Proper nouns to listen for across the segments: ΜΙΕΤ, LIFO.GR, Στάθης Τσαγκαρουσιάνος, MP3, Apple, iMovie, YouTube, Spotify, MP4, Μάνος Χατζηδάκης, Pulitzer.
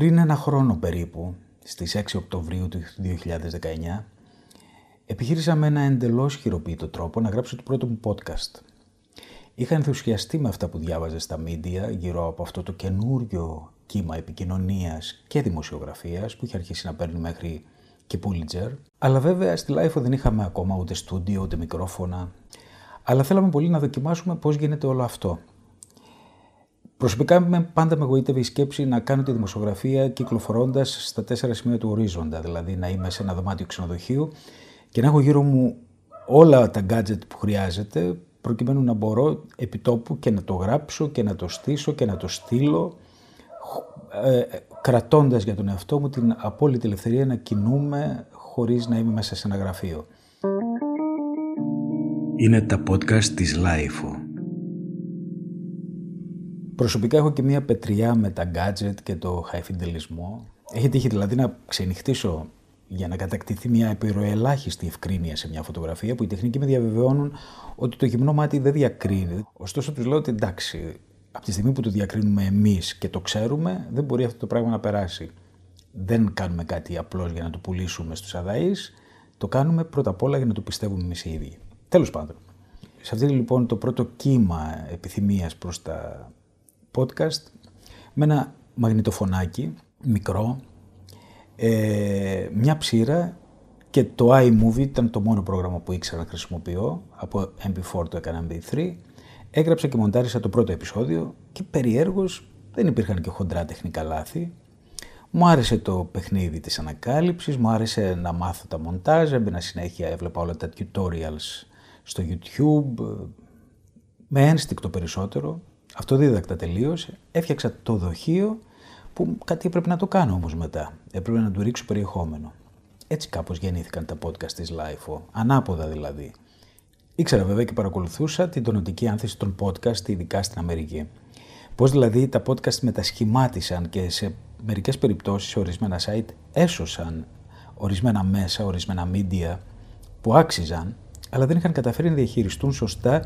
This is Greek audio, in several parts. Πριν ένα χρόνο περίπου, στις 6 Οκτωβρίου του 2019, επιχείρησα με ένα εντελώς χειροποίητο τρόπο να γράψω το πρώτο μου podcast. Είχα ενθουσιαστεί με αυτά που διάβαζα στα media γύρω από αυτό το καινούριο κύμα επικοινωνίας και δημοσιογραφίας που είχε αρχίσει να παίρνει μέχρι και Pulitzer. Αλλά βέβαια στη LIFO δεν είχαμε ακόμα ούτε στούντιο ούτε μικρόφωνα. Αλλά θέλαμε πολύ να δοκιμάσουμε πώς γίνεται όλο αυτό. Προσωπικά πάντα με γοήτευε η σκέψη να κάνω τη δημοσιογραφία κυκλοφορώντας στα 4 σημεία του ορίζοντα, δηλαδή να είμαι σε ένα δωμάτιο ξενοδοχείου και να έχω γύρω μου όλα τα gadget που χρειάζεται, προκειμένου να μπορώ επί τόπου και να το γράψω και να το στήσω και να το στείλω, κρατώντας για τον εαυτό μου την απόλυτη ελευθερία να κινούμε χωρίς να είμαι μέσα σε ένα γραφείο. Είναι τα podcast της LIFO. Προσωπικά έχω και μία πετριά με τα gadget και το χαϊφιντελισμό. Έχει τύχει δηλαδή να ξενυχτήσω για να κατακτηθεί μια επιρροελάχιστη ευκρίνεια σε μια φωτογραφία που οι τεχνικοί με διαβεβαιώνουν ότι το γυμνό μάτι δεν διακρίνει. Ωστόσο τους λέω ότι εντάξει, από τη στιγμή που το διακρίνουμε εμείς και το ξέρουμε, δεν μπορεί αυτό το πράγμα να περάσει. Δεν κάνουμε κάτι απλώς για να το πουλήσουμε στους αδαείς, το κάνουμε πρώτα απ' όλα για να το πιστεύουμε εμείς οι ίδιοι. Τέλος πάντων, σε αυτή λοιπόν το πρώτο κύμα επιθυμίας προς τα podcast, με ένα μαγνητοφωνάκι μικρό, μια ψήρα και το iMovie ήταν το μόνο πρόγραμμα που ήξερα να χρησιμοποιώ, από MP4 το έκανα MP3, έγραψα και μοντάρισα το πρώτο επεισόδιο και περιέργως δεν υπήρχαν και χοντρά τεχνικά λάθη. Μου άρεσε το παιχνίδι της ανακάλυψης, μου άρεσε να μάθω τα μοντάζ, έμπαινα συνέχεια, έβλεπα όλα τα tutorials στο YouTube, με ένστικτο περισσότερο, αυτοδίδακτα τελείωσε, έφτιαξα το δοχείο που κάτι έπρεπε να το κάνω όμως μετά, έπρεπε να του ρίξω περιεχόμενο. Έτσι κάπως γεννήθηκαν τα podcast της LIFO, ανάποδα δηλαδή. Ήξερα βέβαια και παρακολουθούσα την τονωτική άνθηση των podcast, ειδικά στην Αμερική. Πώς δηλαδή τα podcast μετασχημάτισαν και σε μερικές περιπτώσεις ορισμένα site έσωσαν ορισμένα μέσα, ορισμένα media που άξιζαν, αλλά δεν είχαν καταφέρει να διαχειριστούν σωστά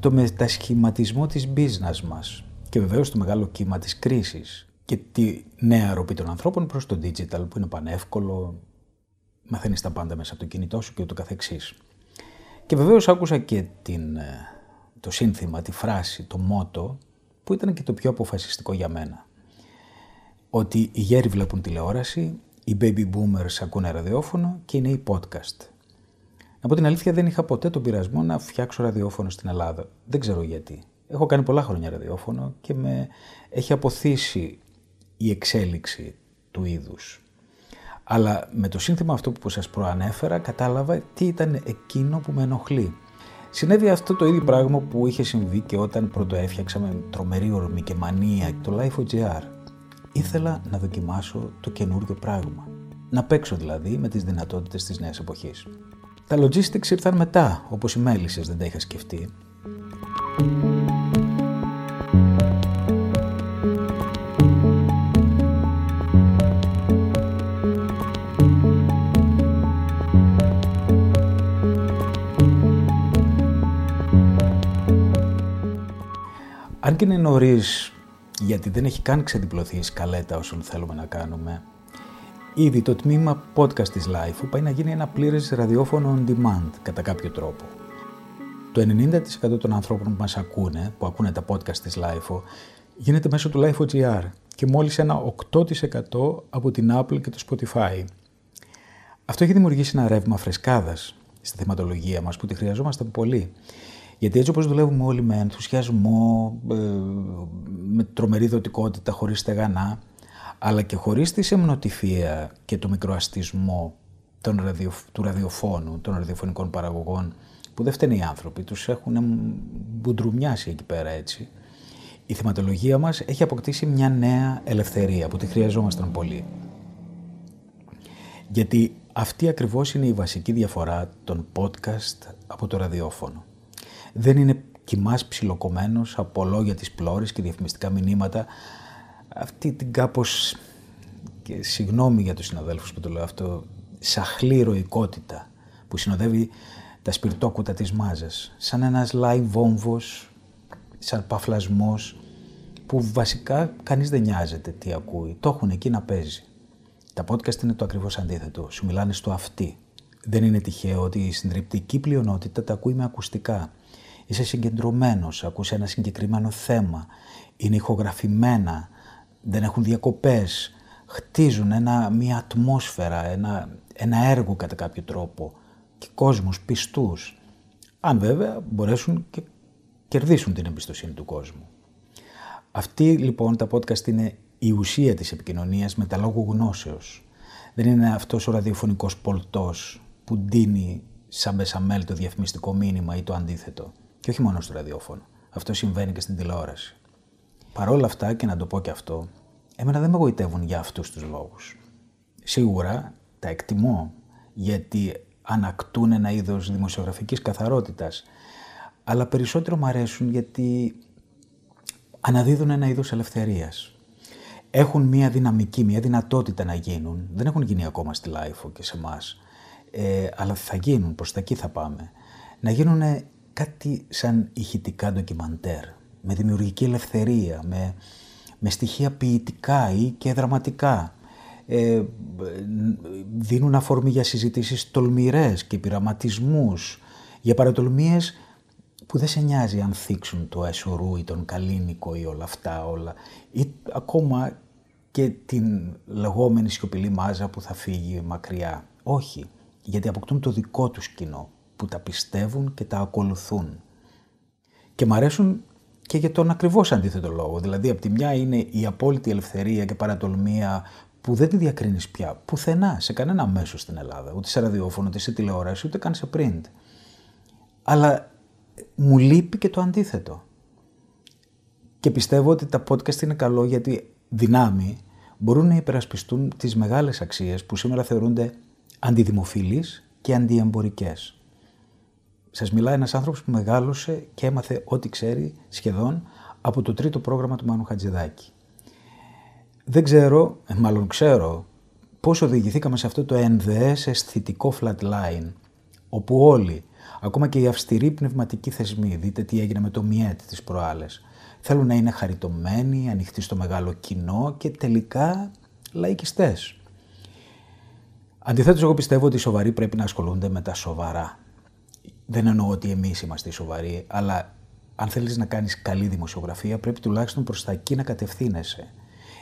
το μετασχηματισμό της business μας και βεβαίως το μεγάλο κύμα της κρίσης και τη νέα ροπή των ανθρώπων προς το digital που είναι πανεύκολο, μαθαίνεις τα πάντα μέσα από το κινητό σου και ούτω καθεξής. Και βεβαίως άκουσα και το σύνθημα, τη φράση, το μότο που ήταν και το πιο αποφασιστικό για μένα. Ότι οι γέροι βλέπουν τηλεόραση, οι baby boomers ακούνε ραδιόφωνο και είναι οι podcast. Από την αλήθεια δεν είχα ποτέ τον πειρασμό να φτιάξω ραδιόφωνο στην Ελλάδα. Δεν ξέρω γιατί. Έχω κάνει πολλά χρόνια ραδιόφωνο και με έχει αποθήσει η εξέλιξη του είδους. Αλλά με το σύνθημα αυτό που σας προανέφερα κατάλαβα τι ήταν εκείνο που με ενοχλεί. Συνέβη αυτό το ίδιο πράγμα που είχε συμβεί και όταν πρωτοέφτιαξα με τρομερή ορμή και μανία το LIFO.GR. Ήθελα να δοκιμάσω το καινούριο πράγμα. Να παίξω δηλαδή με τις δυνατότητες της νέας εποχής. Τα logistics ήρθαν μετά, όπως οι μέλισσες, δεν τα είχα σκεφτεί. Αν και είναι νωρίς, γιατί δεν έχει καν ξεδιπλωθεί η σκαλέτα όσων θέλουμε να κάνουμε, ήδη το τμήμα podcast της LIFO πάει να γίνει ένα πλήρες ραδιόφωνο on demand κατά κάποιο τρόπο. Το 90% των ανθρώπων που μας ακούνε, που ακούνε τα podcast της LIFO, γίνεται μέσω του LIFO.GR και μόλις ένα 8% από την Apple και το Spotify. Αυτό έχει δημιουργήσει ένα ρεύμα φρεσκάδας στη θεματολογία μας που τη χρειαζόμασταν πολύ. Γιατί έτσι όπως δουλεύουμε όλοι με ενθουσιασμό, με τρομερή δοτικότητα, χωρίς στεγανά, αλλά και χωρίς τη σεμνοτυφία και το μικροαστισμό του ραδιοφώνου, των ραδιοφωνικών παραγωγών, που δεν φταίνε οι άνθρωποι, τους έχουν μπουντρουμιάσει εκεί πέρα έτσι. Η θεματολογία μας έχει αποκτήσει μια νέα ελευθερία που τη χρειαζόμασταν πολύ. Γιατί αυτή ακριβώς είναι η βασική διαφορά των podcast από το ραδιόφωνο. Δεν είναι κοιμάς ψιλοκομμένος από λόγια της πλώρης και διαφημιστικά μηνύματα. Αυτή την κάπως, και συγγνώμη για τους συναδέλφους που το λέω αυτό, σαχλή ροϊκότητα που συνοδεύει τα σπιρτόκουτα της μάζας. Σαν ένας live βόμβος, σαν παφλασμός που βασικά κανείς δεν νοιάζεται τι ακούει. Το έχουν εκεί να παίζει. Τα podcast είναι το ακριβώς αντίθετο. Σου μιλάνε στο αυτί. Δεν είναι τυχαίο ότι η συντριπτική πλειονότητα τα ακούει με ακουστικά. Είσαι συγκεντρωμένος, ακούς ένα συγκεκριμένο θέμα. Είναι ηχογραφημένα, δεν έχουν διακοπές. Χτίζουν μια ατμόσφαιρα, ένα έργο κατά κάποιο τρόπο. Και κόσμους πιστούς. Αν βέβαια μπορέσουν και κερδίσουν την εμπιστοσύνη του κόσμου. Αυτή λοιπόν τα podcast είναι η ουσία της επικοινωνίας με τα λόγου γνώσεως. Δεν είναι αυτός ο ραδιοφωνικός πολτός που ντύνει σαν μπεσαμέλ το διαφημιστικό μήνυμα ή το αντίθετο. Και όχι μόνο στο ραδιόφωνο. Αυτό συμβαίνει και στην τηλεόραση. Παρ' όλα αυτά, και να το πω και αυτό, εμένα δεν με γοητεύουν για αυτούς τους λόγους. Σίγουρα τα εκτιμώ, γιατί ανακτούν ένα είδος δημοσιογραφικής καθαρότητας, αλλά περισσότερο μου αρέσουν γιατί αναδίδουν ένα είδος ελευθερίας. Έχουν μια δυναμική, μια δυνατότητα να γίνουν. Δεν έχουν γίνει ακόμα στη LIFO και σε εμάς, αλλά θα γίνουν, προς τα εκεί θα πάμε. Να γίνουν κάτι σαν ηχητικά ντοκιμαντέρ, με δημιουργική ελευθερία, με στοιχεία ποιητικά ή και δραματικά. Δίνουν αφορμή για συζητήσεις τολμηρές και πειραματισμούς, για παρατολμίες που δεν σε νοιάζει αν θίξουν το Αισουρού ή τον Καλίνικο ή όλα αυτά όλα, ή ακόμα και την λεγόμενη σιωπηλή μάζα που θα φύγει μακριά. Όχι, γιατί αποκτούν το δικό τους κοινό που τα πιστεύουν και τα ακολουθούν. Και μ' αρέσουν και για τον ακριβώς αντίθετο λόγο. Δηλαδή, από τη μια είναι η απόλυτη ελευθερία και παρατολμία που δεν τη διακρίνεις πια πουθενά, σε κανένα μέσο στην Ελλάδα, ούτε σε ραδιόφωνο, ούτε σε τηλεόραση, ούτε καν σε print. Αλλά μου λείπει και το αντίθετο. Και πιστεύω ότι τα podcast είναι καλό γιατί δυνάμει μπορούν να υπερασπιστούν τις μεγάλες αξίες που σήμερα θεωρούνται αντιδημοφιλείς και αντιεμπορικές. Σας μιλάει ένας άνθρωπος που μεγάλωσε και έμαθε ό,τι ξέρει σχεδόν από το τρίτο πρόγραμμα του Μάνου Χατζηδάκη. Δεν ξέρω, μάλλον ξέρω, πώς οδηγηθήκαμε σε αυτό το ενδεές αισθητικό flatline, όπου όλοι, ακόμα και οι αυστηροί πνευματικοί θεσμοί, δείτε τι έγινε με το ΜΙΕΤ τις προάλλες, θέλουν να είναι χαριτωμένοι, ανοιχτοί στο μεγάλο κοινό και τελικά λαϊκιστές. Αντιθέτως, εγώ πιστεύω ότι οι σοβαροί πρέπει να ασχολούνται με τα σοβαρά. Δεν εννοώ ότι εμείς είμαστε οι σοβαροί, αλλά αν θέλεις να κάνεις καλή δημοσιογραφία, πρέπει τουλάχιστον προς τα εκεί να κατευθύνεσαι.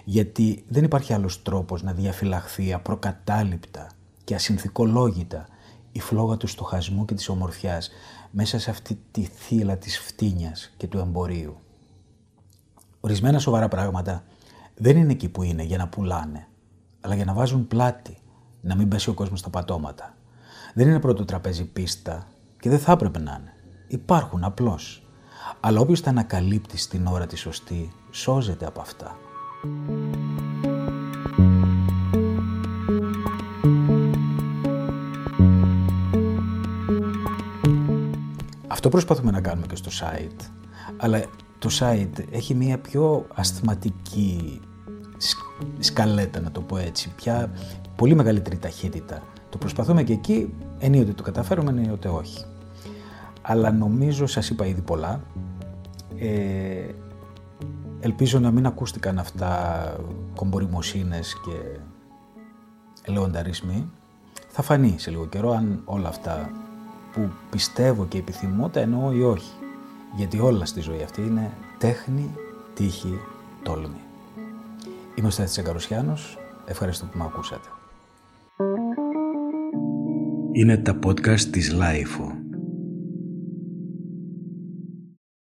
Γιατί δεν υπάρχει άλλος τρόπος να διαφυλαχθεί απροκατάληπτα και ασυνθηκολόγητα η φλόγα του στοχασμού και της ομορφιάς μέσα σε αυτή τη θύελλα της φτύνιας και του εμπορίου. Ορισμένα σοβαρά πράγματα δεν είναι εκεί που είναι για να πουλάνε, αλλά για να βάζουν πλάτη, να μην πέσει ο κόσμος στα πατώματα. Δεν είναι πρώτο τραπέζι πίστα και δεν θα έπρεπε να είναι. Υπάρχουν απλώς. Αλλά όποιος τα ανακαλύπτει στην ώρα τη σωστή, σώζεται από αυτά. Αυτό προσπαθούμε να κάνουμε και στο site, αλλά το site έχει μια πιο ασθηματική σκαλέτα, να το πω έτσι, πια πολύ μεγαλύτερη ταχύτητα. Το προσπαθούμε και εκεί, ενίοτε το καταφέρουμε, ενίοτε όχι. Αλλά νομίζω σας είπα ήδη πολλά. Ελπίζω να μην ακούστηκαν αυτά κομπορημοσύνες και ελαιονταρισμοί. Θα φανεί σε λίγο καιρό αν όλα αυτά που πιστεύω και επιθυμώ τα εννοώ ή όχι. Γιατί όλα στη ζωή αυτή είναι τέχνη, τύχη, τόλμη. Είμαι ο Στάθης Τσαγκαρουσιάνος. Ευχαριστώ που με ακούσατε. Είναι τα podcast της LIFO.